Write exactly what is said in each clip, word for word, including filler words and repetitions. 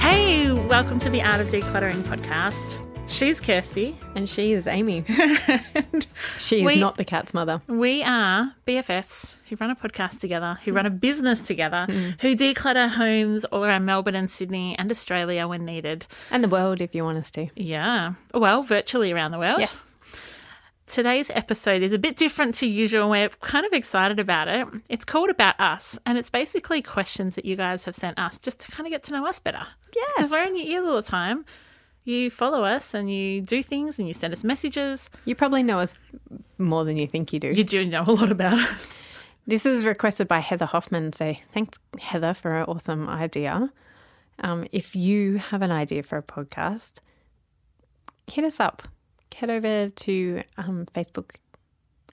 Hey, welcome to the Art of Decluttering podcast. She's Kirsty. And she is Amy. She is we, not the cat's mother. We are B F Fs who run a podcast together, who run a business together, mm. who declutter homes all around Melbourne and Sydney and Australia when needed. And the world if you want us to. Yeah. Well, virtually around the world. Yes. Today's episode is a bit different to usual and we're kind of excited about it. It's called About Us and it's basically questions that you guys have sent us just to kind of get to know us better. Yes. Because we're in your ears all the time. You follow us and you do things and you send us messages. You probably know us more than you think you do. You do know a lot about us. This is requested by Heather Hoffman. So thanks, Heather, for an awesome idea. Um, if you have an idea for a podcast, hit us up. Head over to um, Facebook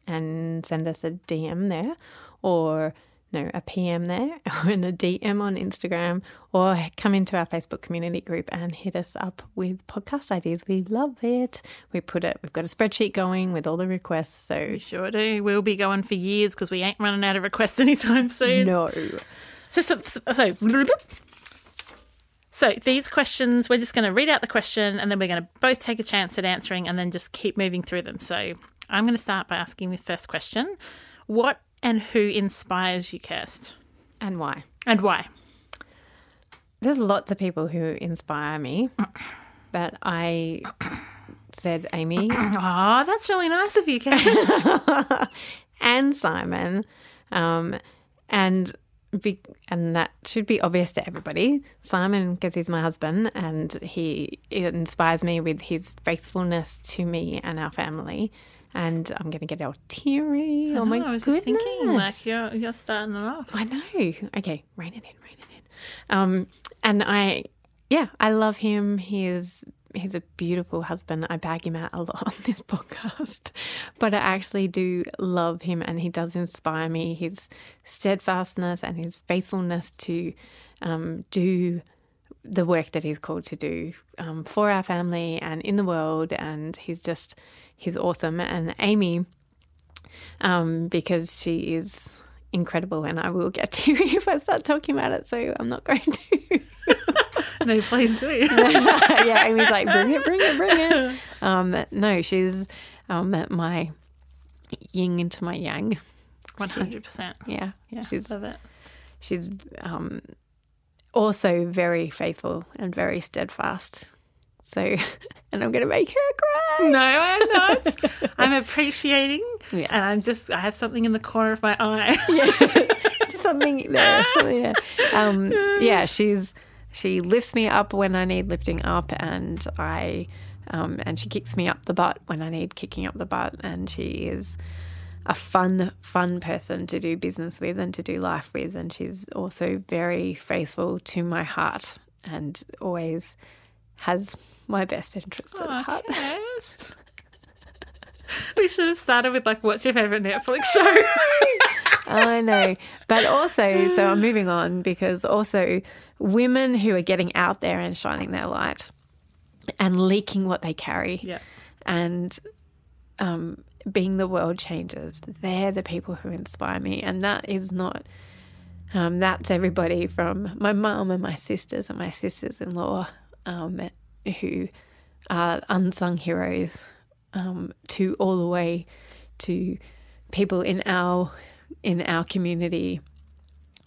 and send us a D M there or no, a P M there or in a D M on Instagram or come into our Facebook community group and hit us up with podcast ideas. We love it. We put it, we've got a spreadsheet going with all the requests. So we sure do. We'll be going for years because we ain't running out of requests anytime soon. No. So, so, so, so these questions, we're just going to read out the question and then we're going to both take a chance at answering and then just keep moving through them. So I'm going to start by asking the first question. What and who inspires you, Kirst? And why? And why? There's lots of people who inspire me, but I said Amy. Oh, that's really nice of you, Kirst. And Simon. Um, and be, and that should be obvious to everybody. Simon, because he's my husband, and he inspires me with his faithfulness to me and our family. And I'm going to get all teary. Oh, my goodness. I was just thinking, like, you're, you're starting it off. I know. Okay, rein it in, rein it in. Um, and I, yeah, I love him. He is, he's a beautiful husband. I bag him out a lot on this podcast. But I actually do love him and he does inspire me. His steadfastness and his faithfulness to um, do the work that he's called to do um, for our family and in the world, and he's just he's awesome. And Amy, um, because she is incredible, and I will get to you if I start talking about it, so I'm not going to. No, please do. Yeah, Amy's like, bring it, bring it, bring it. Um, no, she's um, my yin into my yang. one hundred percent. She, yeah. Yeah, she's, love it. She's... Um, also very faithful and very steadfast. So, and I'm going to make her cry. No, I'm not. I'm appreciating. Yes. And I'm just, I have something in the corner of my eye. Yeah. Something there. Something there. Um, yeah, she's, she lifts me up when I need lifting up, and I, um, and she kicks me up the butt when I need kicking up the butt. And she is a fun, fun person to do business with and to do life with. And she's also very faithful to my heart and always has my best interests at heart. Yes. We should have started with, like, what's your favourite Netflix show? I know. But also, so I'm moving on, because also women who are getting out there and shining their light and leaking what they carry, yeah, and um, being the world changers, they're the people who inspire me. And that is not... Um, that's everybody from my mum and my sisters and my sisters-in-law, um, who are unsung heroes, um, to all the way to people in our in our community,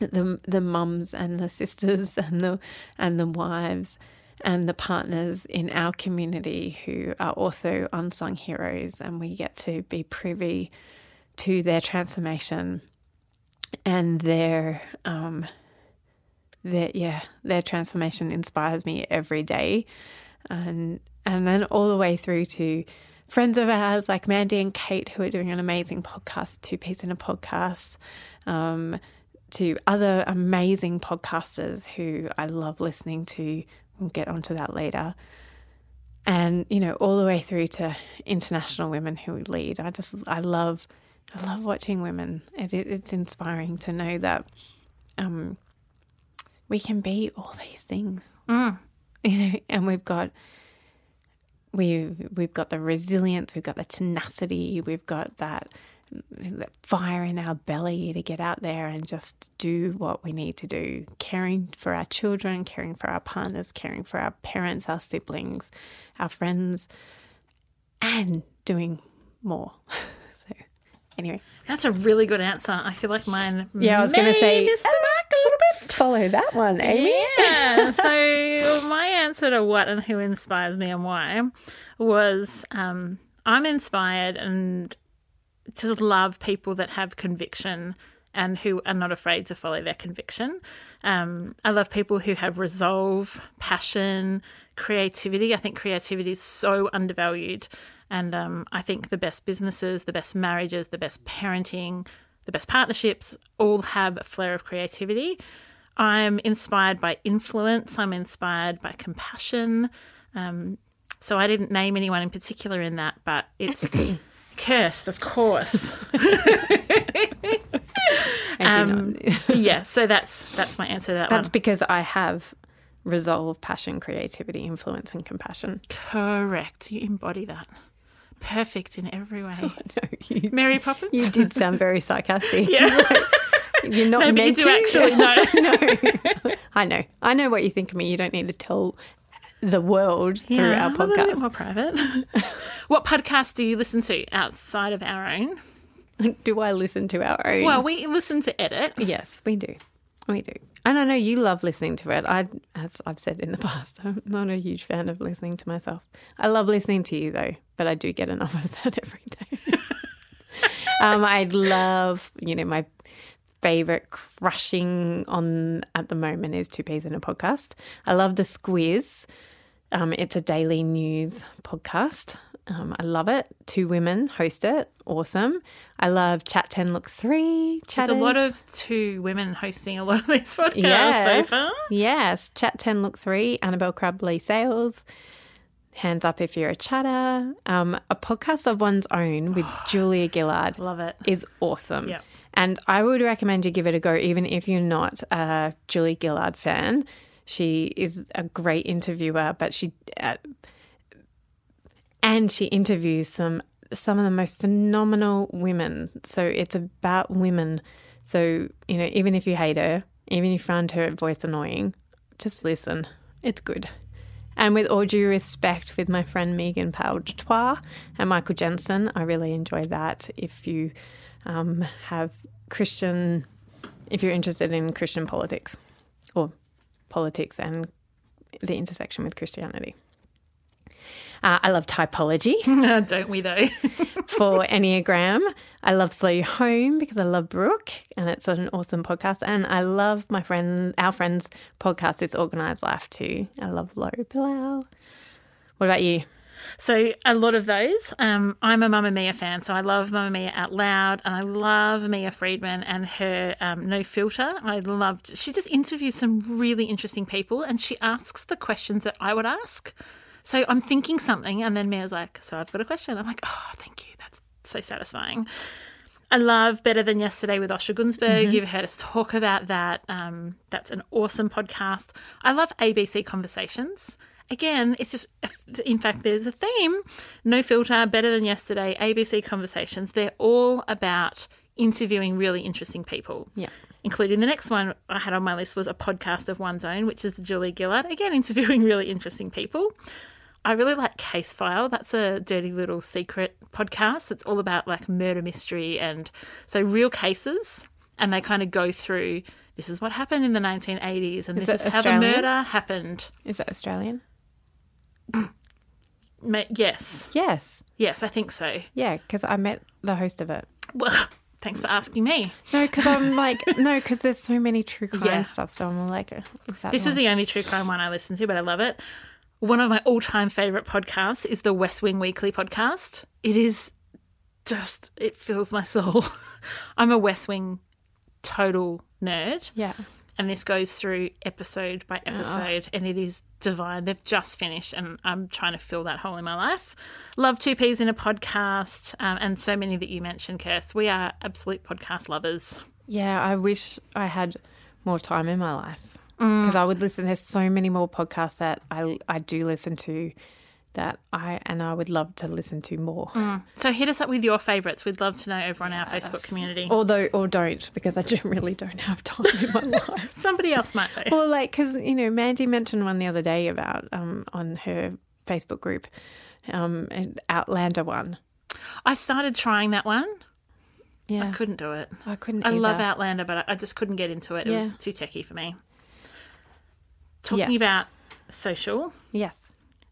the the mums and the sisters and the and the wives and the partners in our community who are also unsung heroes, and we get to be privy to their transformation. And their, um, their, yeah, their transformation inspires me every day. And and then all the way through to friends of ours like Mandy and Kate, who are doing an amazing podcast, Too Peas in a Podcast, um, to other amazing podcasters who I love listening to. We'll get onto that later. And, you know, all the way through to international women who lead. I just, I love... I love watching women. It, it, it's inspiring to know that um, we can be all these things, mm. you know. And we've got we've we've got the resilience, we've got the tenacity, we've got that, that fire in our belly to get out there and just do what we need to do. Caring for our children, caring for our partners, caring for our parents, our siblings, our friends, and doing more. Anyway, that's a really good answer. I feel like mine. Yeah, I was going to say, miss the mark a little bit. Follow that one, Amy. Yeah. So my answer to what and who inspires me and why was um, I'm inspired and just love people that have conviction and who are not afraid to follow their conviction. Um, I love people who have resolve, passion, creativity. I think creativity is so undervalued. And um, I think the best businesses, the best marriages, the best parenting, the best partnerships all have a flare of creativity. I'm inspired by influence. I'm inspired by compassion. Um, so I didn't name anyone in particular in that, but it's Kirsty, of course. I do um, not. Yeah, so that's that's my answer to that that's one. That's because I have... resolve, passion, creativity, influence, and compassion. Correct. You embody that. Perfect in every way. Oh, no, you, Mary Poppins? You did sound very sarcastic. Yeah. You're not no, meant you do to. Actually, no. No. I know. I know what you think of me. You don't need to tell the world through yeah, our podcast. A little bit more private. What podcast do you listen to outside of our own? Do I listen to our own? Well, we listen to Edit. Yes, we do. We do. And I know you love listening to it. I, as I've said in the past, I'm not a huge fan of listening to myself. I love listening to you, though, but I do get enough of that every day. um, I love, you know, my favourite crushing on at the moment is Two Peas in a Podcast. I love the Squiz. Um, it's a daily news podcast. Um, I love it. Two women host it. Awesome. I love Chat ten Look three. Chatters. There's a lot of two women hosting a lot of these podcasts yes. so far. Yes. Chat ten Look three, Annabelle Crabb, Lee Sales, Hands Up If You're a Chatter. Um, A Podcast of One's Own with Julia Gillard. Love it. Is awesome. Yep. And I would recommend you give it a go even if you're not a Julie Gillard fan. She is a great interviewer, but she... Uh, And she interviews some some of the most phenomenal women. So it's about women. So, you know, even if you hate her, even if you find her voice annoying, just listen. It's good. And with all due respect, with my friend Megan Powell-Dutrois and Michael Jensen, I really enjoy that. If you um, have Christian, if you're interested in Christian politics or politics and the intersection with Christianity. Uh, I love typology. No, don't we, though? For Enneagram. I love Slow You Home because I love Brooke and it's an awesome podcast. And I love my friend, our friend's podcast, it's Organized Life too. I love Low Pillow. What about you? So a lot of those. Um, I'm a Mamma Mia fan, so I love Mamma Mia Out Loud and I love Mia Friedman and her um, No Filter. I loved – she just interviews some really interesting people and she asks the questions that I would ask. So I'm thinking something and then Mia's like, so I've got a question. I'm like, oh, thank you. That's so satisfying. I love Better Than Yesterday with Osher Gunsberg. Mm-hmm. You've heard us talk about that. Um, that's an awesome podcast. I love A B C Conversations. Again, it's just, in fact, there's a theme. No Filter, Better Than Yesterday, A B C Conversations. They're all about interviewing really interesting people. Yeah. Including the next one I had on my list was A Podcast of One's Own, which is the Julie Gillard. Again, interviewing really interesting people. I really like Case File. That's a dirty little secret podcast. It's all about like murder mystery and so real cases, and they kind of go through this is what happened in the nineteen eighties and is this is Australian? How the murder happened. Is that Australian? Yes. Yes. Yes, I think so. Yeah, because I met the host of it. Well, thanks for asking me. No, because I'm like, no, because there's so many true crime yeah. stuff, so I'm like, is that this one? Is the only true crime one I listen to, but I love it. One of my all-time favourite podcasts is the West Wing Weekly podcast. It is just, it fills my soul. I'm a West Wing total nerd. Yeah. And this goes through episode by episode, oh. and it is divine. They've just finished, and I'm trying to fill that hole in my life. Love Two Peas in a Podcast, um, and so many that you mentioned, Kirst. We are absolute podcast lovers. Yeah, I wish I had more time in my life. Because I would listen. There's so many more podcasts that I, I do listen to that I and I would love to listen to more. Mm. So hit us up with your favourites. We'd love to know over on yes. our Facebook community. Although or don't, because I really don't have time in my life. Somebody else might though. Well, like because you know Mandy mentioned one the other day about um on her Facebook group, um an Outlander one. I started trying that one. Yeah, I couldn't do it. I couldn't. I either. love Outlander, but I just couldn't get into it. It yeah. was too techie for me. Talking yes. about social. Yes.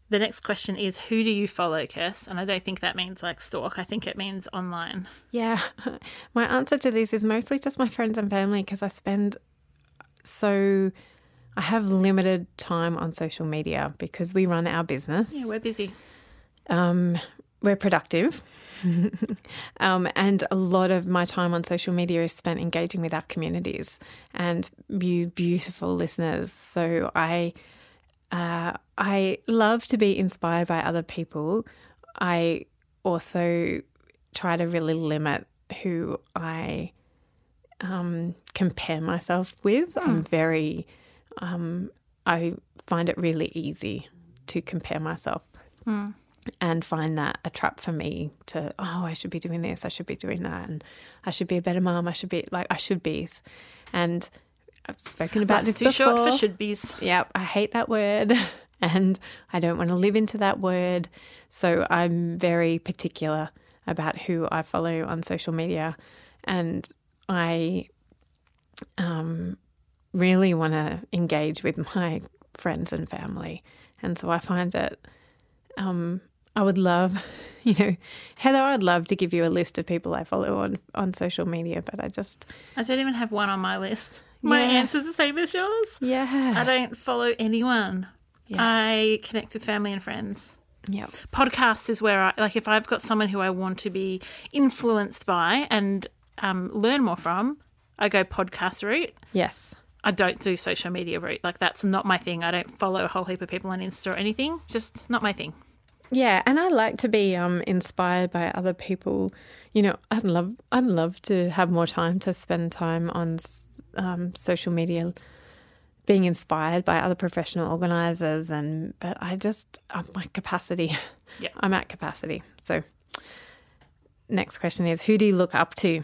The next question is, who do you follow, Kirst? And I don't think that means like stalk. I think it means online. Yeah. My answer to this is mostly just my friends and family because I spend so – I have limited time on social media because we run our business. Yeah, we're busy. Um, we're productive. um, and a lot of my time on social media is spent engaging with our communities and you beautiful listeners. So I uh, I love to be inspired by other people. I also try to really limit who I um, compare myself with. Mm. I'm very um, I find it really easy to compare myself. Mm. And find that a trap for me to, oh, I should be doing this, I should be doing that, and I should be a better mum, I should be, like, I should be's. And I've spoken about That's this before. Too short for should be's. Yep, I hate that word and I don't want to live into that word. So I'm very particular about who I follow on social media and I um, really want to engage with my friends and family. And so I find it... Um, I would love, you know, Heather, I'd love to give you a list of people I follow on, on social media, but I just... I don't even have one on my list. My yeah. answer's the same as yours. Yeah. I don't follow anyone. Yeah. I connect with family and friends. Yeah. Podcasts is where I, like if I've got someone who I want to be influenced by and um, learn more from, I go podcast route. Yes. I don't do social media route. Like that's not my thing. I don't follow a whole heap of people on Insta or anything. Just not my thing. Yeah, and I like to be um, inspired by other people. You know, I'd love I'd love to have more time to spend time on um, social media, being inspired by other professional organisers. And but I just I'm at capacity. Yeah, I'm at capacity. So, next question is, who do you look up to?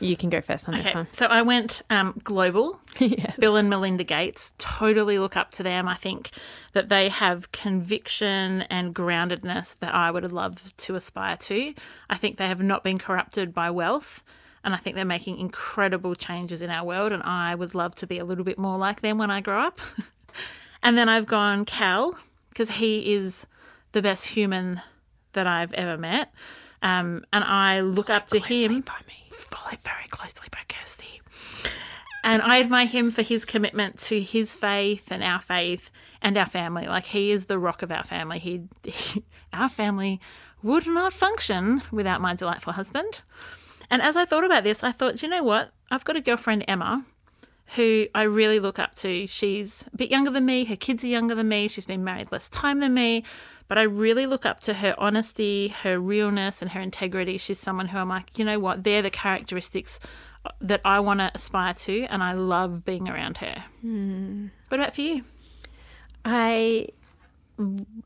You can go first on okay. this one. So I went um, global. Yes. Bill and Melinda Gates, totally look up to them. I think that they have conviction and groundedness that I would love to aspire to. I think they have not been corrupted by wealth and I think they're making incredible changes in our world and I would love to be a little bit more like them when I grow up. And then I've gone Cal because he is the best human that I've ever met um, and I look up to him. By me. Followed very closely by Kirsty. And I admire him for his commitment to his faith and our faith and our family. Like he is the rock of our family. He, he our family would not function without my delightful husband. And as I thought about this, I thought, you know what? I've got a girlfriend, Emma, who I really look up to. She's a bit younger than me. Her kids are younger than me. She's been married less time than me. But I really look up to her honesty, her realness, and her integrity. She's someone who I'm like, you know what, they're the characteristics that I want to aspire to, and I love being around her. Mm. What about for you? I...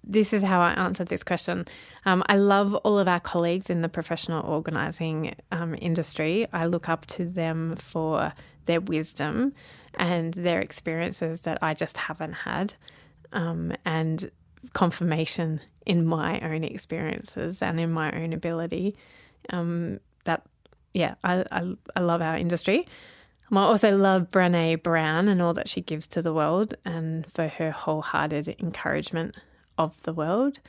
This is how I answered this question. Um, I love all of our colleagues in the professional organising um, industry. I look up to them for their wisdom and their experiences that I just haven't had, um, and confirmation in my own experiences and in my own ability. Um, that, yeah, I, I, I love our industry. I also love Brené Brown and all that she gives to the world, and for her wholehearted encouragement of the world.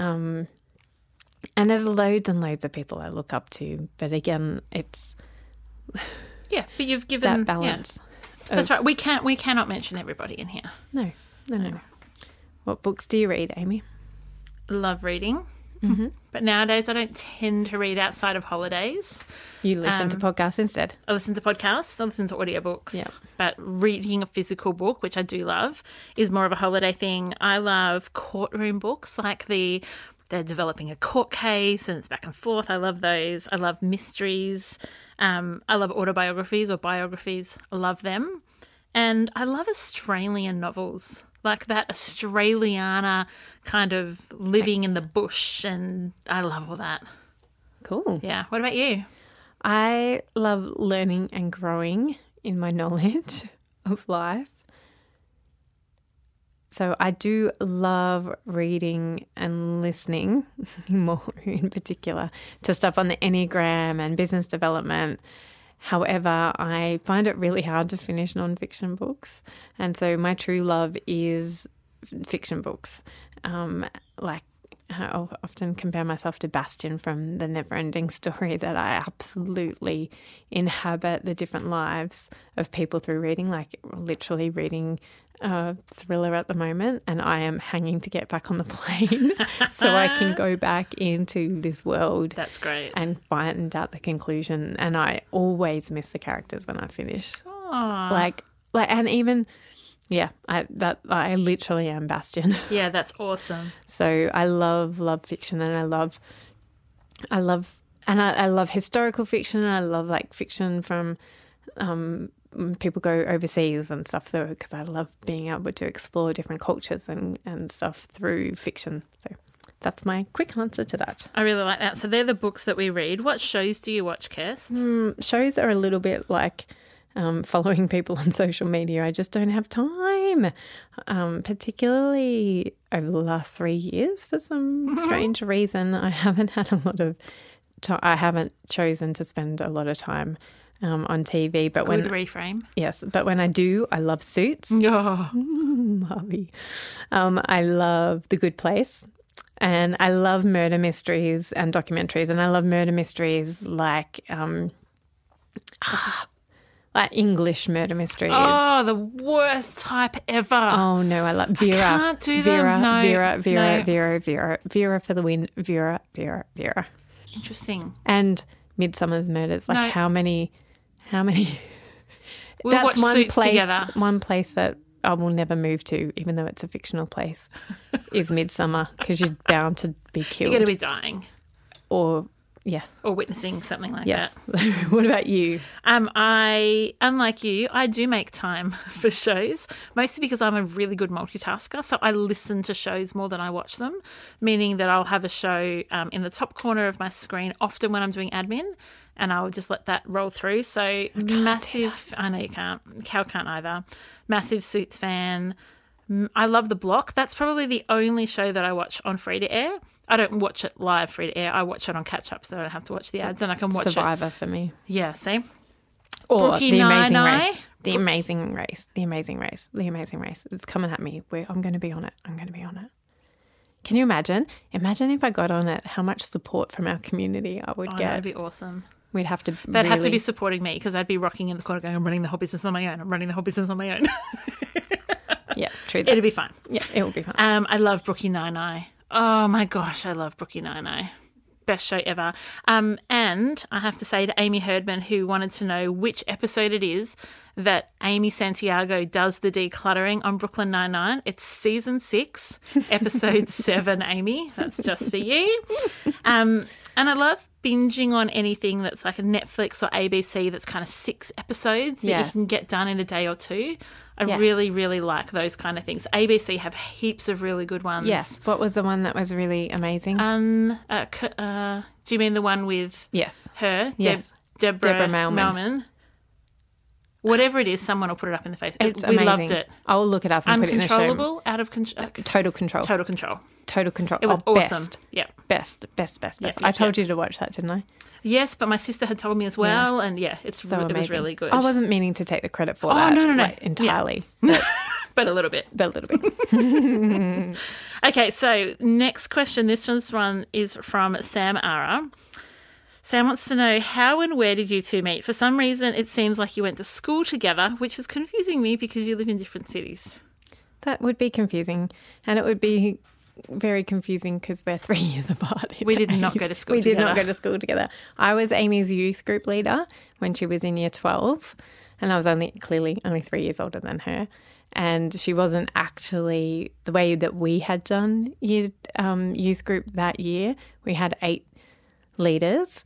Um, and there's loads and loads of people I look up to. But again, it's yeah. But you've given that balance. Yeah. Of, That's right. We can't. We cannot mention everybody in here. No, no, no. What books do you read, Amy? Love reading. Mm-hmm. But nowadays I don't tend to read outside of holidays. You listen um, to podcasts instead. I listen to podcasts. I listen to audiobooks. Yeah. But reading a physical book, which I do love, is more of a holiday thing. I love courtroom books, like the they're developing a court case and it's back and forth. I love those. I love mysteries. Um, I love autobiographies or biographies. I love them. And I love Australian novels. Like that Australiana kind of living in the bush, and I love all that. Cool. Yeah. What about you? I love learning and growing in my knowledge of life. So I do love reading and listening more in particular to stuff on the Enneagram and business development. However, I find it really hard to finish nonfiction books, and so my true love is fiction books. Um, like I often compare myself to Bastian from The Neverending Story, that I absolutely inhabit the different lives of people through reading, like literally reading a thriller at the moment, and I am hanging to get back on the plane so I can go back into this world. That's great. And find out the conclusion. And I always miss the characters when I finish. Aww. Like, like, and even, yeah, I that I literally am Bastian. Yeah, that's awesome. So I love love fiction, and I love, I love, and I, I love historical fiction, and I love like fiction from, um. people go overseas and stuff, so because I love being able to explore different cultures and, and stuff through fiction. So that's my quick answer to that. I really like that. So they're the books that we read. What shows do you watch, Kirst? Mm, shows are a little bit like um, following people on social media. I just don't have time, um, particularly over the last three years for some mm-hmm. strange reason. I haven't had a lot of time. I haven't chosen to spend a lot of time Um, on T V, but Good when reframe, yes, but when I do, I love Suits. Oh, mm, Harvey. Um, I love The Good Place, and I love murder mysteries and documentaries, and I love murder mysteries like um, ah, like English murder mysteries. Oh, the worst type ever. Oh no, I love Vera. I can't do Vera, them. No, Vera, Vera, no. Vera, Vera, Vera, Vera for the win. Vera, Vera, Vera. Interesting. And Midsummer's Murders. Like no. how many. How many? We'll That's one place. Together. One place that I will never move to, even though it's a fictional place, is Midsummer, because you're bound to be killed. You're going to be dying, or yes, yeah. or witnessing something like yes. that. What about you? Um, I, unlike you, I do make time for shows, mostly because I'm a really good multitasker. So I listen to shows more than I watch them, meaning that I'll have a show um, in the top corner of my screen, often when I'm doing admin. And I will just let that roll through. So massive – I know you can't. Cal can't either. Massive Suits fan. I love The Block. That's probably the only show that I watch on free-to-air. I don't watch it live free-to-air. I watch it on catch-up, so I don't have to watch the ads. That's and I can watch Survivor it. for me. Yeah, see? Or Brookie The Amazing Nine-Nine. Race. The Amazing Race. The Amazing Race. The Amazing Race. It's coming at me. We're, I'm going to be on it. I'm going to be on it. Can you imagine? Imagine if I got on it, how much support from our community I would oh, get. That'd be awesome. We'd have to They'd really... have to be supporting me, because I'd be rocking in the corner going, I'm running the whole business on my own. I'm running the whole business on my own. Yeah, true. That. It'll be fun. Yeah, it'll be fun. Um, I love Brooklyn Nine-Nine. Oh, my gosh, I love Brooklyn Nine-Nine. Best show ever. Um, and I have to say to Amy Herdman, who wanted to know which episode it is that Amy Santiago does the decluttering on Brooklyn Nine-Nine. It's season six, episode seven, Amy. That's just for you. Um, and I love binging on anything that's like a Netflix or A B C that's kind of six episodes that yes. you can get done in a day or two. I yes. really, really like those kind of things. A B C have heaps of really good ones. Yes. What was the one that was really amazing? Um, uh, uh, do you mean the one with yes. her? Deb- yes. Deborah, Deborah Mailman. Mailman. Whatever it is, someone will put it up in the Facebook. It's we amazing. loved it. I'll look it up and put it in the show. Uncontrollable, out of control. Total control. Total control. Total control. It was oh, awesome. Best. Yeah. Best, best, best, best. Yep. I told yep. you to watch that, didn't I? Yes, but my sister had told me as well. Yeah. And, yeah, it's so re- it was really good. I wasn't meaning to take the credit for oh, that. Oh, no, no, no. Like, entirely. Yeah. But a little bit. But a little bit. Okay, so next question. This one is from Sam Ara. Sam wants to know, how and where did you two meet? For some reason, it seems like you went to school together, which is confusing me because you live in different cities. That would be confusing, and it would be very confusing because we're three years apart. We did age. not go to school we together. We did not go to school together. I was Amy's youth group leader when she was in year twelve, and I was only clearly only three years older than her. And she wasn't actually the way that we had done year, um, youth group that year. We had eight leaders,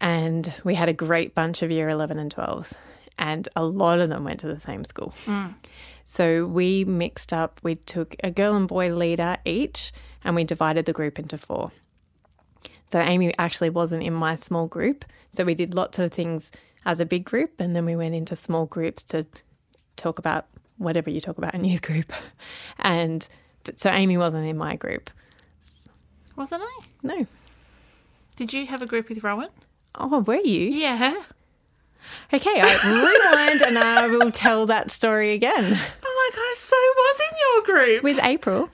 and we had a great bunch of year eleven and twelves, and a lot of them went to the same school. Mm. So we mixed up, we took a girl and boy leader each, and we divided the group into four. So Amy actually wasn't in my small group. So we did lots of things as a big group, and then we went into small groups to talk about whatever you talk about in youth group. And but, so Amy wasn't in my group. Wasn't I? No. Did you have a group with Rowan? Oh, were you? Yeah. Okay, I rewind and I will tell that story again. Oh, my gosh, so was in your group. With April?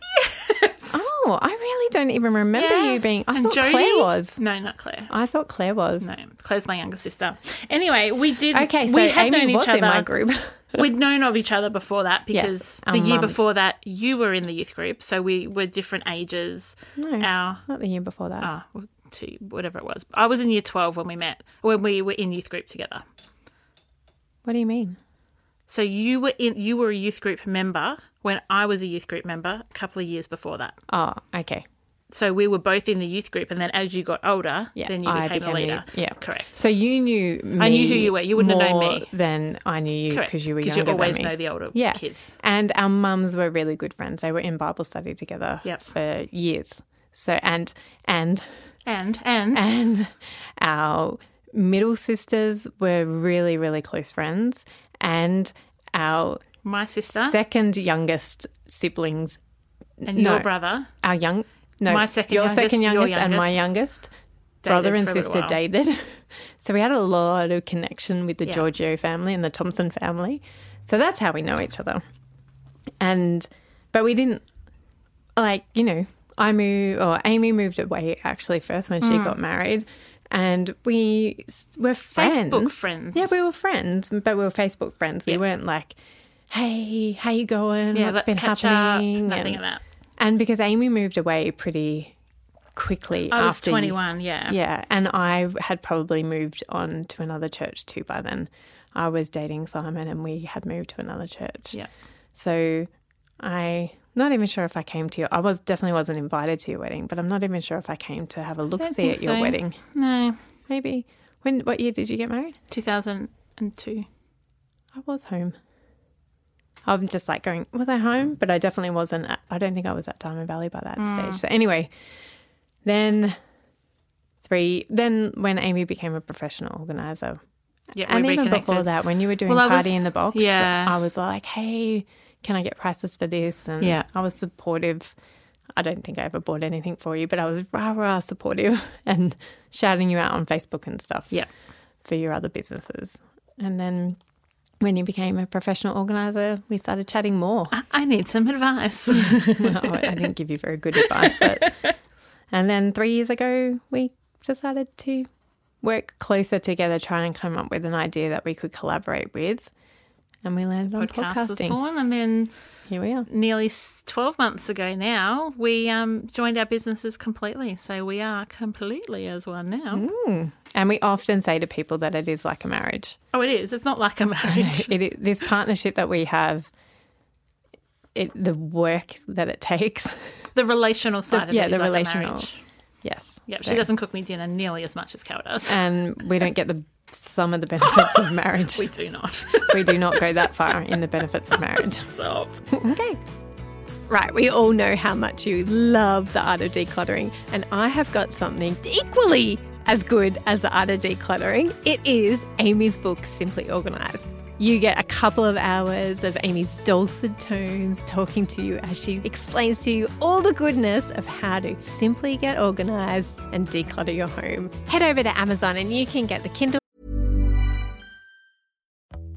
Yes. Oh, I really don't even remember yeah. you being... I and thought Jody? Claire was. No, not Claire. I thought Claire was. No, Claire's my younger sister. Anyway, we did... Okay, so we had Amy known each was other. in my group. We'd known of each other before that because yes, the year mums. before that you were in the youth group, so we were different ages. No, our, not the year before that. Oh, well, two, whatever it was. I was in year twelve when we met, when we were in youth group together. What do you mean? So you were in, you were a youth group member when I was a youth group member a couple of years before that. Oh, okay. So we were both in the youth group, and then as you got older, yeah, then you became, became a leader. The, yeah. Correct. So you knew me. I knew who you were. You wouldn't more have known me. Than I knew you because you were younger than me. Because you always know the older yeah. kids. And our mums were really good friends. They were in Bible study together yep. for years. So and and... And and and our middle sisters were really, really close friends, and our my sister second youngest siblings and no, your brother our young no my second your youngest, second youngest, youngest and my youngest brother and sister dated. So we had a lot of connection with the yeah. Giorgio family and the Thompson family. So that's how we know each other, and but we didn't like you know. I moved, or Amy moved away actually first when she mm. got married, and we were friends. Facebook friends. Yeah, we were friends, but we were Facebook friends. Yep. We weren't like, hey, how you going? Yeah, what's been happening? Up. Nothing and, of that. And because Amy moved away pretty quickly. I after, was twenty-one, yeah. Yeah, and I had probably moved on to another church too by then. I was dating Simon and we had moved to another church. Yeah. So I... Not even sure if I came to your... I was definitely wasn't invited to your wedding, but I'm not even sure if I came to have a look-see at your so. wedding. No. Maybe. When? What year did you get married? two thousand two. I was home. I'm just like going, was I home? But I definitely wasn't... I don't think I was at Diamond Valley by that mm. stage. So anyway, then three... Then when Amy became a professional organiser. Yeah, and even before that, when you were doing well, Party was, in the Box, yeah. I was like, hey... Can I get prices for this? And yeah. I was supportive. I don't think I ever bought anything for you, but I was rah, rah supportive and shouting you out on Facebook and stuff yeah. for your other businesses. And then when you became a professional organiser, we started chatting more. I, I need some advice. Well, I didn't give you very good advice. But And then three years ago, we decided to work closer together, try and come up with an idea that we could collaborate with. And we landed on Podcast podcasting. Was born, and then Here we are. Nearly twelve months ago now, we um, joined our businesses completely. So we are completely as one now. Mm. And we often say to people that it is like a marriage. Oh, it is. It's not like a marriage. It is, this partnership that we have, it the work that it takes. The relational side the, of yeah, it is the like relational, a marriage. Yes. Yeah, so. She doesn't cook me dinner nearly as much as Cal does. And we don't get the some of the benefits of marriage. We do not. We do not go that far in the benefits of marriage. Stop. Okay. Right, we all know how much you love the art of decluttering, and I have got something equally as good as the art of decluttering. It is Amy's book, Simply Organised. You get a couple of hours of Amy's dulcet tones talking to you as she explains to you all the goodness of how to simply get organised and declutter your home. Head over to Amazon and you can get the Kindle.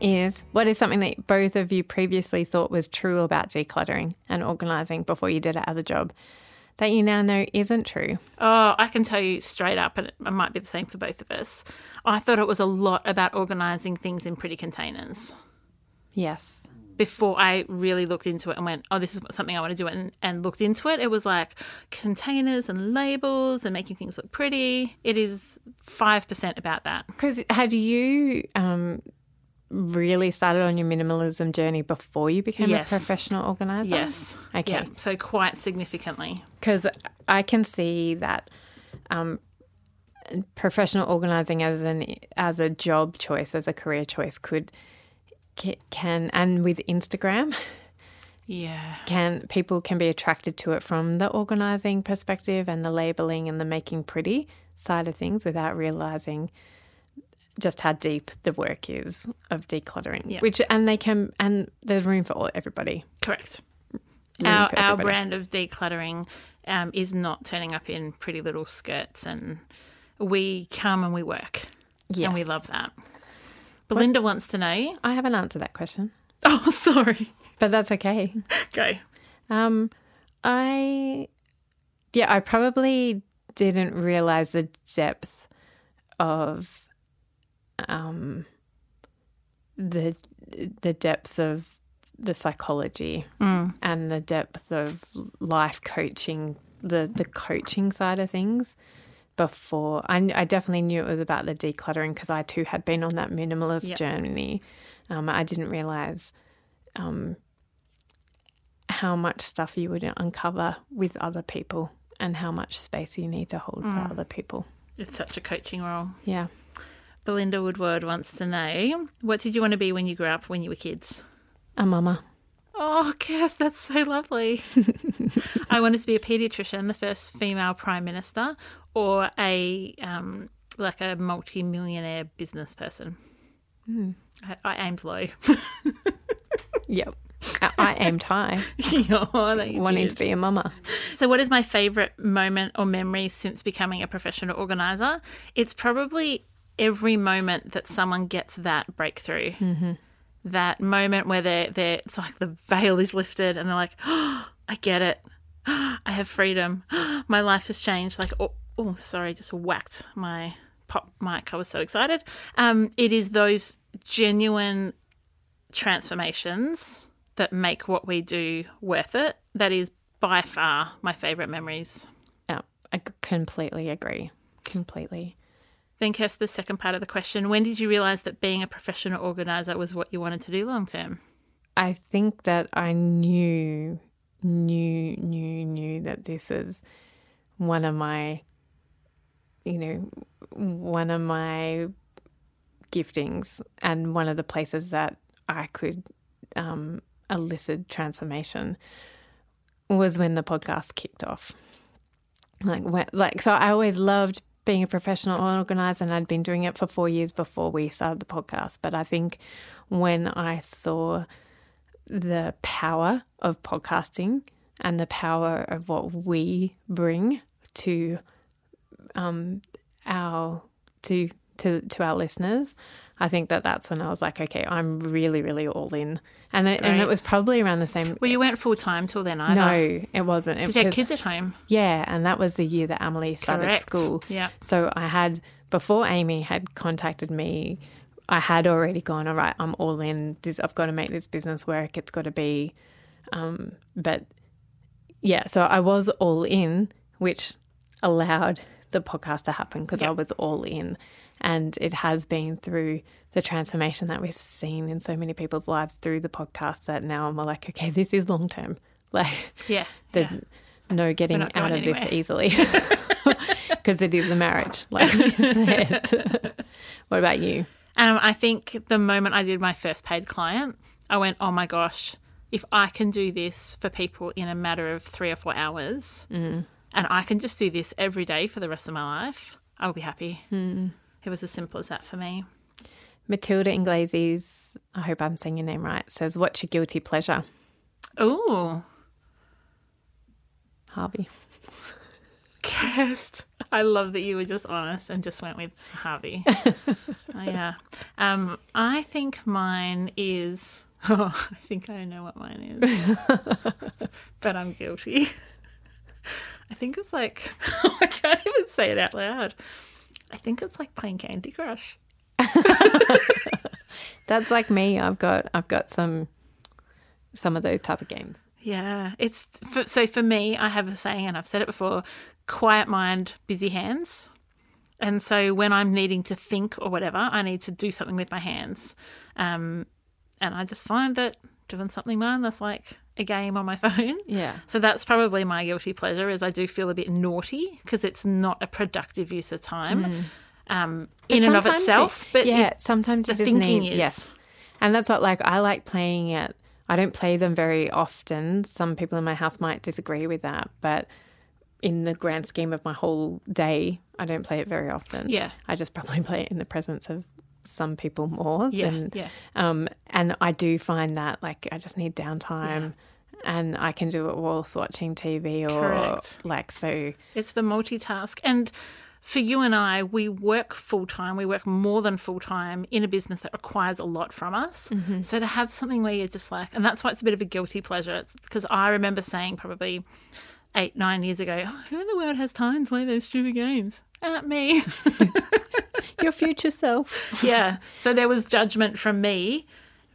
Is what is something that both of you previously thought was true about decluttering and organising before you did it as a job that you now know isn't true? Oh, I can tell you straight up, and it might be the same for both of us. I thought it was a lot about organising things in pretty containers. Yes. Before I really looked into it and went, oh, this is something I want to do, and, and looked into it, it was like containers and labels and making things look pretty. It is five percent about that. Because had you um, really started on your minimalism journey before you became yes. a professional organiser? Yes. Okay. Yeah, so quite significantly. Because I can see that um, professional organising as an as a job choice, as a career choice could – Can and with Instagram, yeah, can people can be attracted to it from the organising perspective and the labelling and the making pretty side of things without realising just how deep the work is of decluttering. Yeah. Which and they can and there's room for all, everybody. Correct. Room our everybody. Our brand of decluttering um, is not turning up in pretty little skirts, and we come and we work, yes. and we love that. Belinda what? wants to know. I haven't answered that question. Oh, sorry. But that's okay. Okay. Um, I, yeah, I probably didn't realise the depth of um, the the depths of the psychology mm. and the depth of life coaching, the, the coaching side of things. Before I, I definitely knew it was about the decluttering because I too had been on that minimalist yep. journey. Um, I didn't realise um, how much stuff you would uncover with other people and how much space you need to hold mm. for other people. It's such a coaching role. Yeah. Belinda Woodward wants to know, what did you want to be when you grew up, when you were kids? A mama. Oh, Kirst, that's so lovely. I wanted to be a paediatrician, the first female prime minister, or a um, like a multi-millionaire business person. Mm. I, I aimed low. Yep. I, I aimed high. Oh, that you Wanting did. to be a mama. So what is my favourite moment or memory since becoming a professional organiser? It's probably every moment that someone gets that breakthrough. Mm-hmm. That moment where they're, they're, it's like the veil is lifted and they're like, oh, I get it. Oh, I have freedom. Oh, my life has changed. Like, oh, oh, sorry, just whacked my pop mic. I was so excited. Um, it is those genuine transformations that make what we do worth it. That is by far my favourite memories. Oh, I completely agree. Completely. Then, Kirst, the second part of the question, when did you realise that being a professional organiser was what you wanted to do long term? I think that I knew, knew, knew, knew that this is one of my, you know, one of my giftings and one of the places that I could um, elicit transformation was when the podcast kicked off. Like, when, like, so I always loved being a professional organiser, and I'd been doing it for four years before we started the podcast. But I think when I saw the power of podcasting and the power of what we bring to um, our to to to our listeners, I think that that's when I was like, okay, I'm really, really all in. And it, and it was probably around the same. Well, you weren't full time till then either. No, it wasn't. Because you had kids at home. Yeah, and that was the year that Emily started Correct. school. Yeah. So I had, before Amy had contacted me, I had already gone, all right, I'm all in. This, I've got to make this business work. It's got to be. Um, but, yeah, so I was all in, which allowed the podcast to happen because yep. I was all in. And it has been through the transformation that we've seen in so many people's lives through the podcast that now I'm like, okay, this is long term. Like, yeah, there's yeah. no getting out of anywhere. This easily because it is a marriage, like we said. What about you? Um, I think the moment I did my first paid client, I went, oh my gosh, if I can do this for people in a matter of three or four hours mm. and I can just do this every day for the rest of my life, I'll be happy. Mm. It was as simple as that for me. Matilda Inglese's, I hope I'm saying your name right, says, what's your guilty pleasure? Ooh. Harvey. Kirst. I love that you were just honest and just went with Harvey. oh, yeah. Um, I think mine is, oh, I think I know what mine is, but I'm guilty. I think it's like, I can't even say it out loud. I think it's like playing Candy Crush. That's like me. I've got I've got some some of those type of games. Yeah, it's for, so for me, I have a saying, and I've said it before: quiet mind, busy hands. And so when I'm needing to think or whatever, I need to do something with my hands. Um, and I just find that doing something mindless, like a game on my phone. Yeah. So that's probably my guilty pleasure, is I do feel a bit naughty because it's not a productive use of time mm. um, in and of itself. It, but yeah, it, sometimes the thinking need, is. Yes. And that's what, like, I like playing it. I don't play them very often. Some people in my house might disagree with that, but in the grand scheme of my whole day, I don't play it very often. Yeah. I just probably play it in the presence of some people more yeah, than, yeah. Um, and I do find that, like, I just need downtime yeah. and I can do it whilst watching T V or Correct. like, so. It's the multitask. And for you and I, we work full-time, we work more than full-time in a business that requires a lot from us. Mm-hmm. So to have something where you're just like, and that's why it's a bit of a guilty pleasure, because I remember saying probably eight, nine years ago, oh, who in the world has time to play those stupid games? At me. Your future self. Yeah. So there was judgment from me,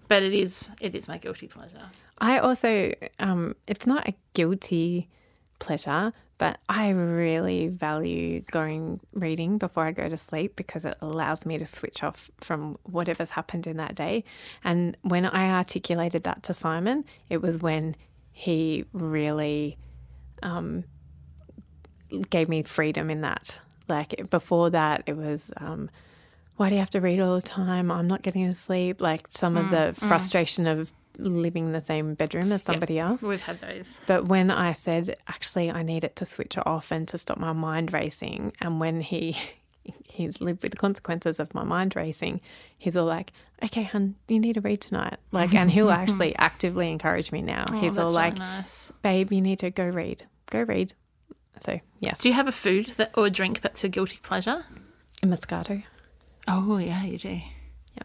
but it is it is my guilty pleasure. I also, um, it's not a guilty pleasure, but I really value going reading before I go to sleep because it allows me to switch off from whatever's happened in that day. And when I articulated that to Simon, it was when he really um, gave me freedom in that. Like, before that, it was, um, why do you have to read all the time? I'm not getting to sleep. Like, some mm, of the frustration mm. of living in the same bedroom as somebody yep, else. We've had those. But when I said, actually, I need it to switch it off and to stop my mind racing, and when he he's lived with the consequences of my mind racing, he's all like, okay, hun, you need to read tonight. Like, and he'll actually actively encourage me now. Oh, he's all like, really nice. Babe, you need to go read. Go read. So, yeah. Do you have a food that or a drink that's a guilty pleasure? A Moscato. Oh, yeah, you do. Yeah.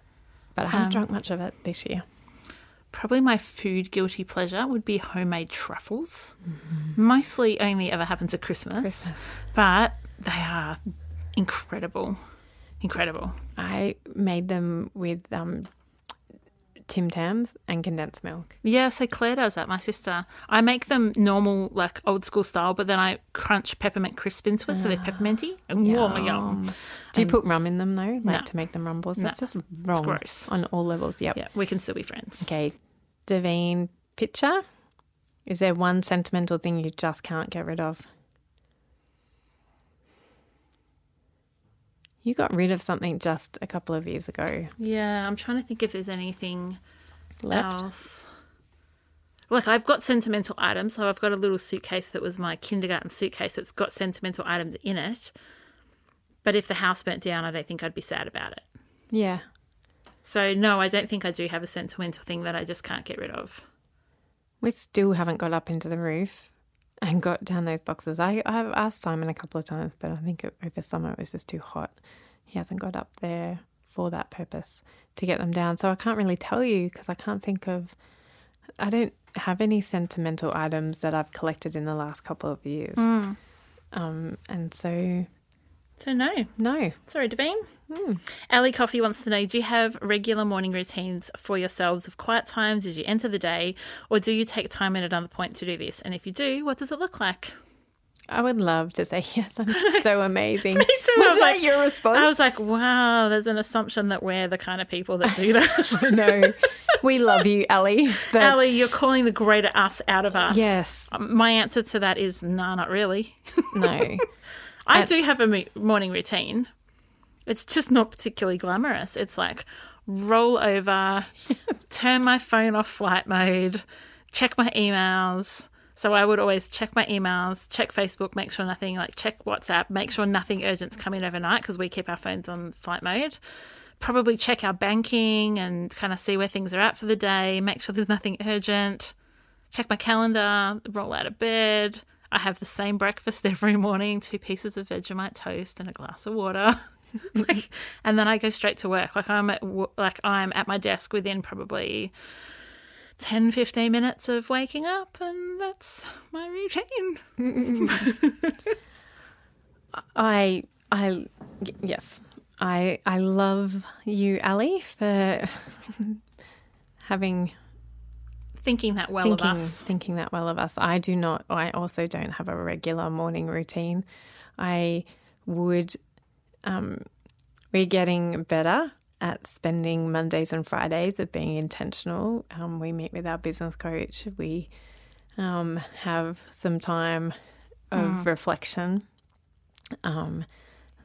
But I haven't um, drunk much of it this year. Probably my food guilty pleasure would be homemade truffles. Mm-hmm. Mostly only ever happens at Christmas. Christmas. But They are incredible. Incredible. I made them with um, Tim Tams and condensed milk. Yeah, so Claire does that, my sister. I make them normal, like old school style, but then I crunch peppermint crisp into it, ah, so they're pepperminty. And yum. Warm, yum. Do and you put rum in them, though, like no. to make them rumbles? That's no. just wrong. It's gross. On all levels, yep. Yeah, we can still be friends. Okay, Devine Pitcher, is there one sentimental thing you just can't get rid of? You got rid of something just a couple of years ago. Yeah, I'm trying to think if there's anything left. Else. Like, I've got sentimental items, so I've got a little suitcase that was my kindergarten suitcase that's got sentimental items in it. But if the house burnt down, I don't think I'd be sad about it. Yeah. So, no, I don't think I do have a sentimental thing that I just can't get rid of. We still haven't got up into the roof and got down those boxes. I, I've asked Simon a couple of times, but I think it, over summer it was just too hot. He hasn't got up there for that purpose to get them down. So I can't really tell you because I can't think of... I don't have any sentimental items that I've collected in the last couple of years. Mm. Um, and so... So no. No. Sorry, Devine. Mm. Ali Coffee wants to know, do you have regular morning routines for yourselves of quiet times as you enter the day, or do you take time at another point to do this? And if you do, what does it look like? I would love to say, yes, I'm so amazing. Me too. Was, was that like, your response? I was like, wow, there's an assumption that we're the kind of people that do that. No, we love you, Ali. But... Ali, you're calling the greater us out of us. Yes. My answer to that is, nah, not really. No. I uh, do have a morning routine. It's just not particularly glamorous. It's like roll over, turn my phone off flight mode, check my emails. So I would always check my emails, check Facebook, make sure nothing, like check WhatsApp, make sure nothing urgent's coming overnight because we keep our phones on flight mode. Probably check our banking and kind of see where things are at for the day, make sure there's nothing urgent, check my calendar, roll out of bed. I have the same breakfast every morning, two pieces of Vegemite toast and a glass of water. Like, and then I go straight to work. Like I'm at, like I'm at my desk within probably ten, fifteen minutes of waking up, and that's my routine. I, I, yes, I, I love you, Ali, for having... Thinking that well thinking, of us. Thinking that well of us. I do not, I also don't have a regular morning routine. I would, um, we're getting better at spending Mondays and Fridays at being intentional. Um, we meet with our business coach. We um, have some time of mm. reflection. Um,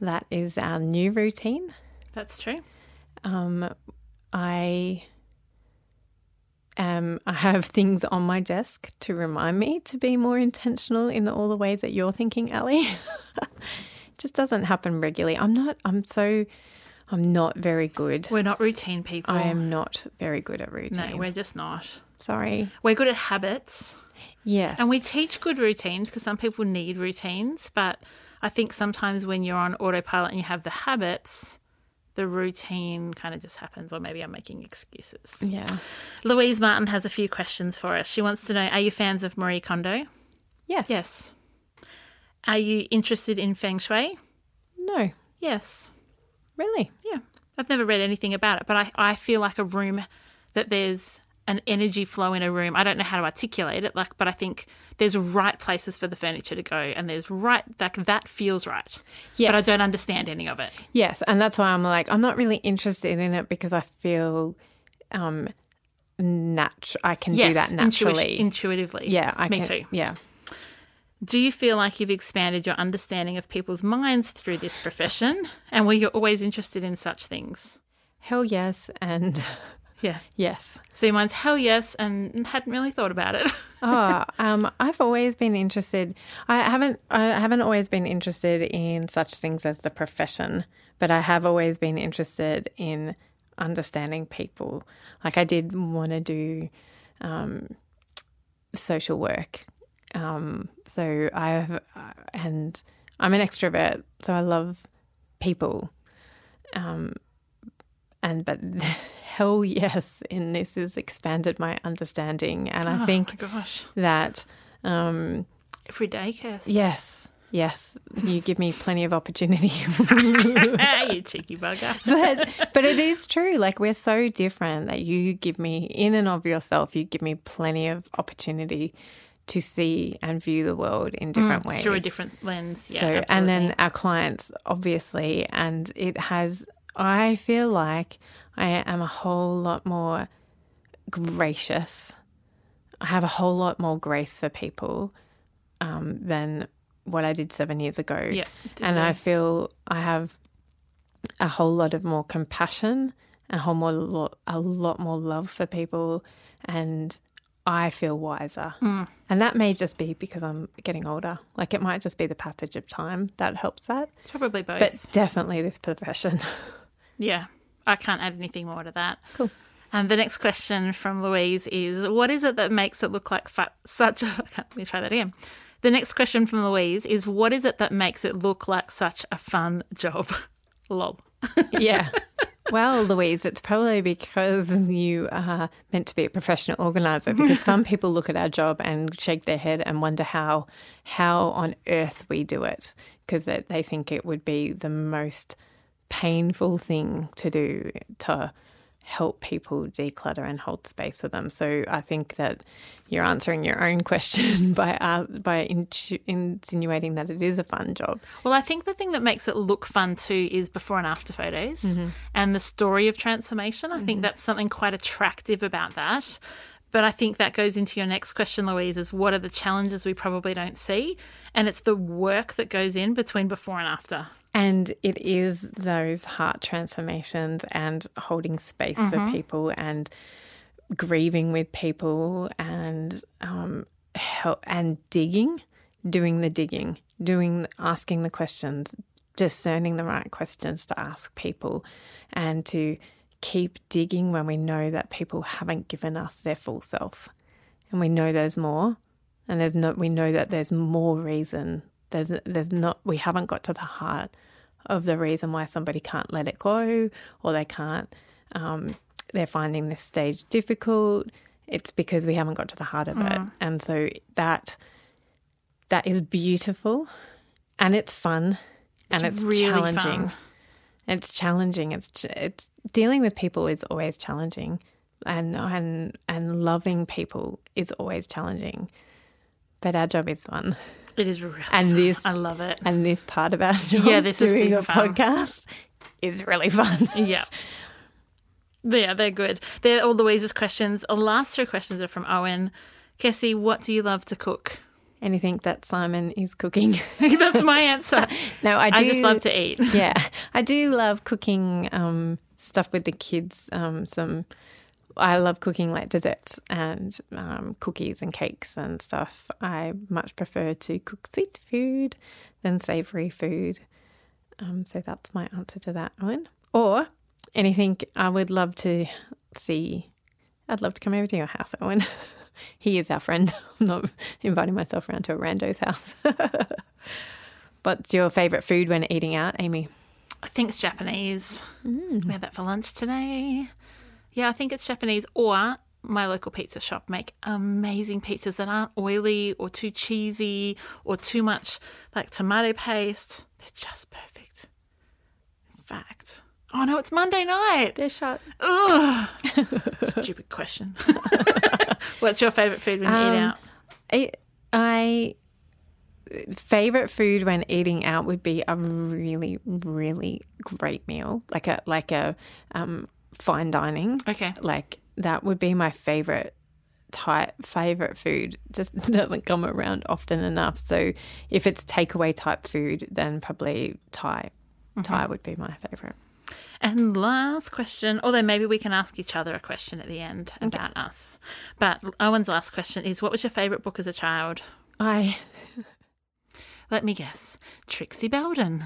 that is our new routine. That's true. Um, I... Um, I have things on my desk to remind me to be more intentional in the, all the ways that you're thinking, Ali. It just doesn't happen regularly. I'm not, I'm so, I'm not very good. We're not routine people. I am not very good at routine. No, we're just not. Sorry. We're good at habits. Yes. And we teach good routines because some people need routines, but I think sometimes when you're on autopilot and you have the habits, the routine kind of just happens, or maybe I'm making excuses. Yeah. Louise Martin has a few questions for us. She wants to know, are you fans of Marie Kondo? Yes. Yes. Are you interested in feng shui? No. Yes. Really? Yeah. I've never read anything about it, but I, I feel like a room that there's an energy flow in a room. I don't know how to articulate it, like, but I think there's right places for the furniture to go, and there's right, like that feels right. Yes. But I don't understand any of it. Yes, and that's why I'm like, I'm not really interested in it because I feel um, natural. I can yes, do that naturally, intuit- intuitively. Yeah, I me can, too. Yeah. Do you feel like you've expanded your understanding of people's minds through this profession, and were you always interested in such things? Hell yes, and. Yeah. Yes. So mine's hell yes and hadn't really thought about it. oh, um, I've always been interested. I haven't I haven't always been interested in such things as the profession, but I have always been interested in understanding people. Like I did want to do um, social work. Um, so I've and I'm an extrovert, so I love people. Um, and but hell yes, and this has expanded my understanding, and I oh think my gosh. that um, every day, Kirsty. Yes, Yes, you give me plenty of opportunity. You cheeky bugger. but, but it is true. Like, we're so different that you give me, in and of yourself, you give me plenty of opportunity to see and view the world in different mm, ways. Through a different lens, yeah, so, absolutely. And then our clients, obviously, and it has, I feel like I am a whole lot more gracious. I have a whole lot more grace for people um, than what I did seven years ago. Yeah, and I feel I have a whole lot of more compassion, a whole more, a lot more love for people, and I feel wiser. Mm. And that may just be because I'm getting older. Like, it might just be the passage of time that helps that. It's probably both. But definitely this profession. Yeah. I can't add anything more to that. Cool. Um, the next question from Louise is, what is it that makes it look like fa- such a... Let me try that again. The next question from Louise is, what is it that makes it look like such a fun job? Lol. Yeah. Well, Louise, it's probably because you are meant to be a professional organiser, because some people look at our job and shake their head and wonder how how on earth we do it, because they think it would be the most painful thing to do to help people declutter and hold space for them. So I think that you're answering your own question by uh, by intu- insinuating that it is a fun job. Well, I think the thing that makes it look fun too is before and after photos, mm-hmm. and the story of transformation. I mm-hmm. think that's something quite attractive about that. But I think that goes into your next question, Louise, is what are the challenges we probably don't see? And it's the work that goes in between before and after. And it is those heart transformations and holding space mm-hmm. for people and grieving with people and um, help and digging, doing the digging, doing asking the questions, discerning the right questions to ask people, and to keep digging when we know that people haven't given us their full self, and we know there's more, and there's no, we know that there's more reason. There's there's not we haven't got to the heart of the reason why somebody can't let it go, or they can't um, they're finding this stage difficult. It's because we haven't got to the heart of mm. it. And so that that is beautiful, and it's fun, and it's, it's really challenging. Fun. It's challenging. It's it's dealing with people is always challenging, and and and loving people is always challenging. But our job is fun. It is really and fun. This, I love it. And this part of our job, yeah, this doing is super a fun. Podcast, is really fun. Yeah. Yeah, they're good. They're all Louise's questions. Our last three questions are from Owen. Kessie, what do you love to cook? Anything that Simon is cooking. That's my answer. No, I do. I just love to eat. Yeah. I do love cooking um, stuff with the kids, um, some... I love cooking like desserts and um, cookies and cakes and stuff. I much prefer to cook sweet food than savoury food. Um, so that's my answer to that one. Or anything I would love to see. I'd love to come over to your house, Owen. He is our friend. I'm not inviting myself around to a rando's house. What's your favourite food when eating out, Amy? I think it's Japanese. Mm. We had that for lunch today. Yeah, I think it's Japanese, or my local pizza shop make amazing pizzas that aren't oily or too cheesy or too much like tomato paste. They're just perfect. In fact, oh no, it's Monday night. They're shut. Ugh. Stupid question. What's your favourite food when you um, eat out? I, I favourite food when eating out would be a really, really great meal, like a like a. Um, fine dining. Okay. Like, that would be my favourite type, favourite food. Just doesn't come around often enough. So if it's takeaway type food, then probably Thai. Mm-hmm. Thai would be my favourite. And last question, although maybe we can ask each other a question at the end okay. about us. But Owen's last question is, what was your favourite book as a child? I... Let me guess, Trixie Belden.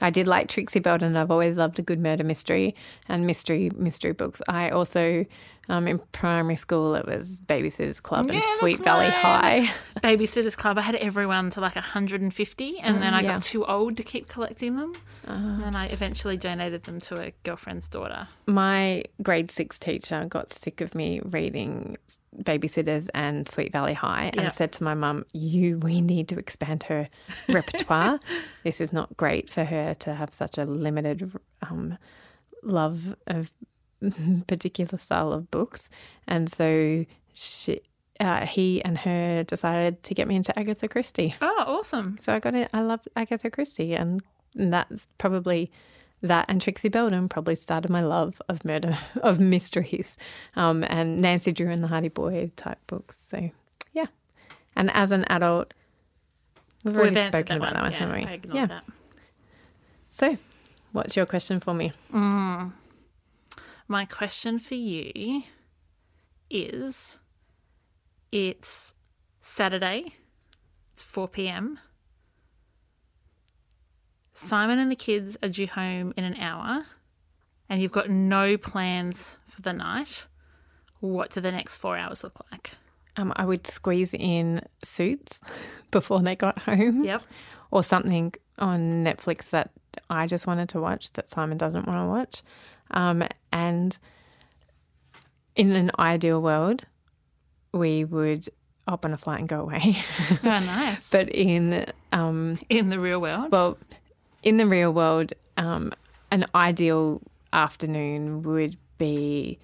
I did like Trixie Belden. I've always loved a good murder mystery and mystery mystery books. I also Um, in primary school, it was Babysitters Club yeah, and Sweet Valley High. Babysitters Club. I had everyone to like one hundred fifty, and mm, then I yeah. got too old to keep collecting them. Uh, and then I eventually donated them to a girlfriend's daughter. My grade six teacher got sick of me reading Babysitters and Sweet Valley High and yeah. said to my mum, "You, we need to expand her repertoire. This is not great for her to have such a limited um, love of particular style of books." And so she, uh, he and her decided to get me into Agatha Christie. Oh, awesome. So I got it. I loved Agatha Christie, and that's probably that and Trixie Belden probably started my love of murder, of mysteries, um, and Nancy Drew and the Hardy Boy type books. So, yeah. And as an adult, we've, we've already spoken about that one, haven't we? Yeah, I ignored yeah. that. So what's your question for me? Mm. My question for you is, it's Saturday, it's four p.m. Simon and the kids are due home in an hour and you've got no plans for the night. What do the next four hours look like? Um, I would squeeze in Suits before they got home. Yep. Or something on Netflix that I just wanted to watch that Simon doesn't want to watch. Um, and in an ideal world, we would hop on a flight and go away. Oh, nice. But in um, in the real world? Well, in the real world, um, an ideal afternoon would be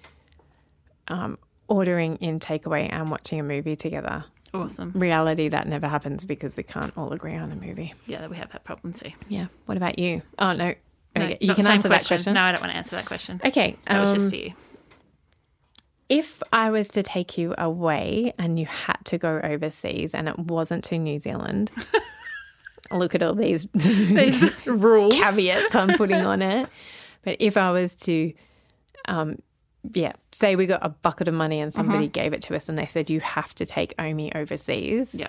um, ordering in takeaway and watching a movie together. Awesome. Reality, that never happens because we can't all agree on a movie. Yeah, we have that problem too. Yeah. What about you? Oh, no. No, you can answer question. that question. No, I don't want to answer that question. Okay. That um, was just for you. If I was to take you away and you had to go overseas and it wasn't to New Zealand, look at all these, these rules, caveats I'm putting on it. But if I was to, um, yeah, say we got a bucket of money and somebody mm-hmm. gave it to us and they said you have to take Omi overseas, yeah.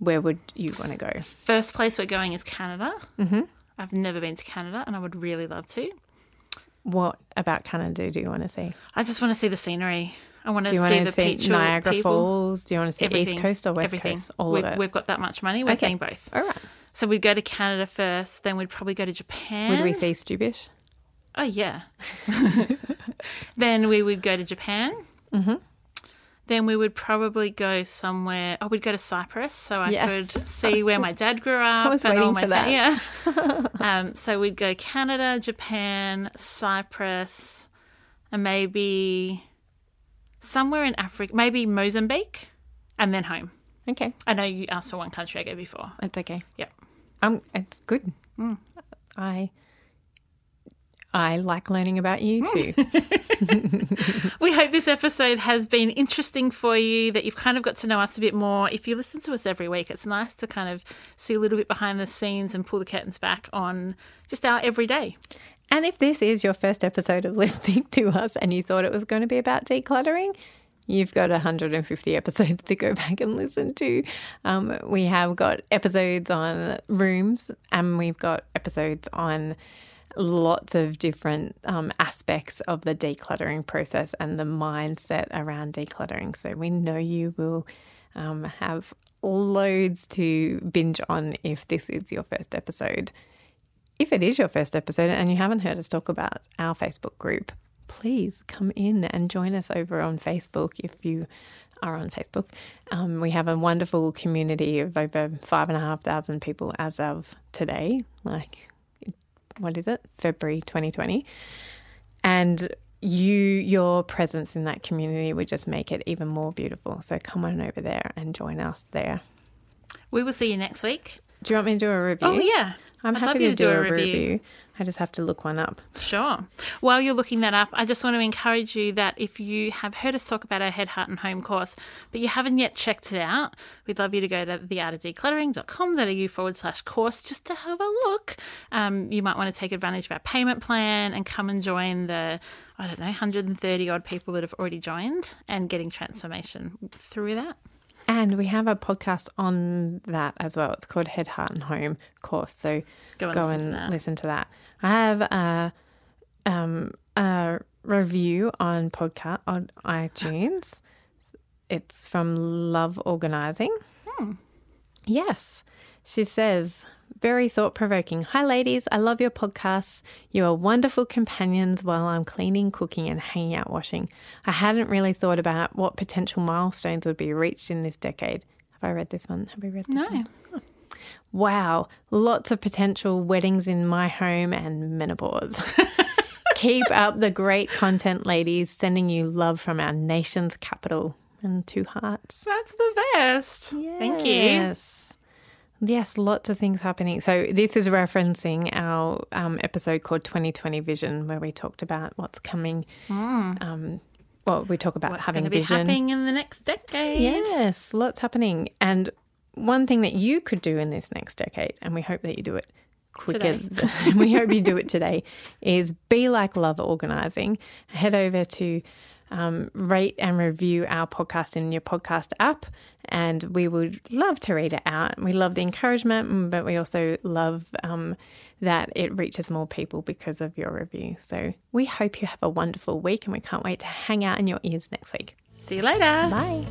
where would you want to go? First place we're going is Canada. Mm-hmm. I've never been to Canada and I would really love to. What about Canada do you want to see? I just want to see the scenery. I want to see the people. Do you want to see Niagara Falls? Do you want to see East Coast or West Coast? All of it. We've got that much money. We're seeing both. All right. So we'd go to Canada first, then we'd probably go to Japan. Would we see Stubish? Oh, yeah. Then we would go to Japan. Mm-hmm. Then we would probably go somewhere. I would go to Cyprus so I yes. could see where my dad grew up. I was and waiting all my for that. Yeah. um, so we'd go Canada, Japan, Cyprus, and maybe somewhere in Africa, maybe Mozambique, and then home. Okay. I know you asked for one country I go before. It's okay. Yep. Um, it's good. Mm. I. I like learning about you too. We hope this episode has been interesting for you, that you've kind of got to know us a bit more. If you listen to us every week, it's nice to kind of see a little bit behind the scenes and pull the curtains back on just our everyday. And if this is your first episode of listening to us and you thought it was going to be about decluttering, you've got one hundred fifty episodes to go back and listen to. Um, we have got episodes on rooms and we've got episodes on lots of different um, aspects of the decluttering process and the mindset around decluttering. So we know you will um, have loads to binge on if this is your first episode. If it is your first episode and you haven't heard us talk about our Facebook group, please come in and join us over on Facebook if you are on Facebook. Um, we have a wonderful community of over five thousand five hundred people as of today, like what is it? February twenty twenty. And you, your presence in that community would just make it even more beautiful. So come on over there and join us there. We will see you next week. Do you want me to do a review? Oh, yeah. I'm I'd happy to, to do, do a review. review. I just have to look one up. Sure. While you're looking that up, I just want to encourage you that if you have heard us talk about our Head, Heart and Home course, but you haven't yet checked it out, we'd love you to go to theartofdecluttering.com.au forward slash course just to have a look. Um, you might want to take advantage of our payment plan and come and join the, I don't know, one hundred thirty odd people that have already joined and getting transformation through that. And we have a podcast on that as well. It's called Head, Heart and Home course. So go and, go listen, and to listen to that. I have a um, a review on podcast on iTunes. It's from Love Organising. Hmm. Yes. She says, very thought-provoking. Hi, ladies. I love your podcasts. You are wonderful companions while I'm cleaning, cooking and hanging out washing. I hadn't really thought about what potential milestones would be reached in this decade. Have I read this one? Have we read this no. one? No. Oh. Wow. Lots of potential weddings in my home and menopause. Keep up the great content, ladies. Sending you love from our nation's capital. And two hearts. That's the best. Yes. Thank you. Yes. Yes, lots of things happening. So this is referencing our um, episode called twenty twenty Vision, where we talked about what's coming. Mm. Um, well, we talk about what's having vision. What's going to be happening in the next decade. Yes, lots happening. And one thing that you could do in this next decade, and we hope that you do it quicker, we hope you do it today, is be like Love Organising. Head over to Um, rate and review our podcast in your podcast app, and we would love to read it out. We love the encouragement, but we also love um, that it reaches more people because of your review. So we hope you have a wonderful week, and we can't wait to hang out in your ears next week. See you later. Bye.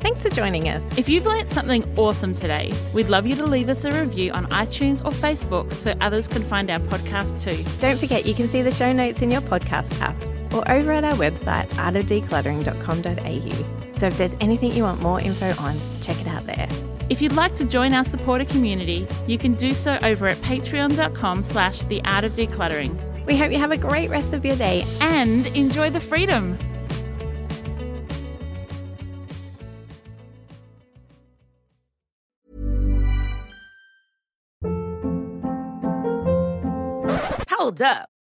Thanks for joining us. If you've learnt something awesome today, we'd love you to leave us a review on iTunes or Facebook so others can find our podcast too. Don't forget you can see the show notes in your podcast app or over at our website, art of decluttering dot com dot a u. So if there's anything you want more info on, check it out there. If you'd like to join our supporter community, you can do so over at patreon.com slash the art of decluttering. We hope you have a great rest of your day and enjoy the freedom. Hold up.